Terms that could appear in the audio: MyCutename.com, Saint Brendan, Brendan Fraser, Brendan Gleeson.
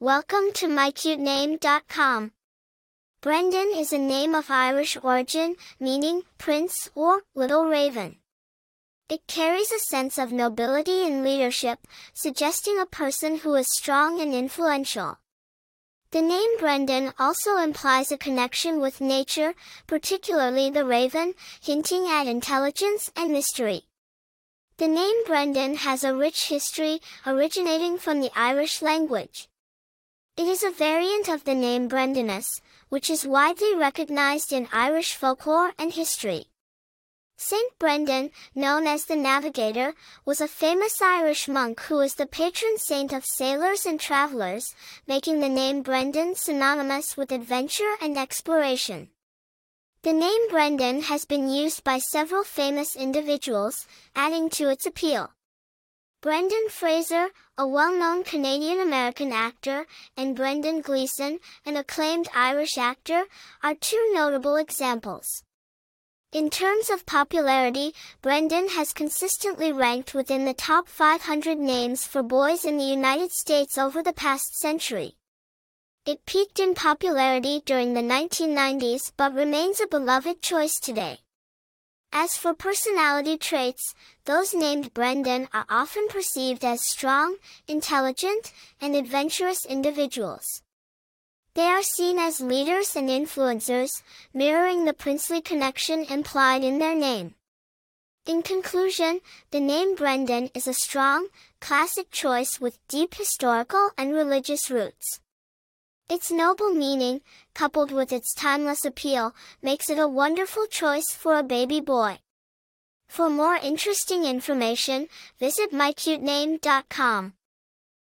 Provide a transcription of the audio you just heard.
Welcome to MyCutename.com. Brendan is a name of Irish origin, meaning prince or little raven. It carries a sense of nobility and leadership, suggesting a person who is strong and influential. The name Brendan also implies a connection with nature, particularly the raven, hinting at intelligence and mystery. The name Brendan has a rich history, originating from the Irish language. It is a variant of the name Brendanus, which is widely recognized in Irish folklore and history. Saint Brendan, known as the Navigator, was a famous Irish monk who is the patron saint of sailors and travelers, making the name Brendan synonymous with adventure and exploration. The name Brendan has been used by several famous individuals, adding to its appeal. Brendan Fraser, a well-known Canadian-American actor, and Brendan Gleeson, an acclaimed Irish actor, are two notable examples. In terms of popularity, Brendan has consistently ranked within the top 500 names for boys in the United States over the past century. It peaked in popularity during the 1990s but remains a beloved choice today. As for personality traits, those named Brendan are often perceived as strong, intelligent, and adventurous individuals. They are seen as leaders and influencers, mirroring the princely connection implied in their name. In conclusion, the name Brendan is a strong, classic choice with deep historical and religious roots. Its noble meaning, coupled with its timeless appeal, makes it a wonderful choice for a baby boy. For more interesting information, visit MyCutename.com.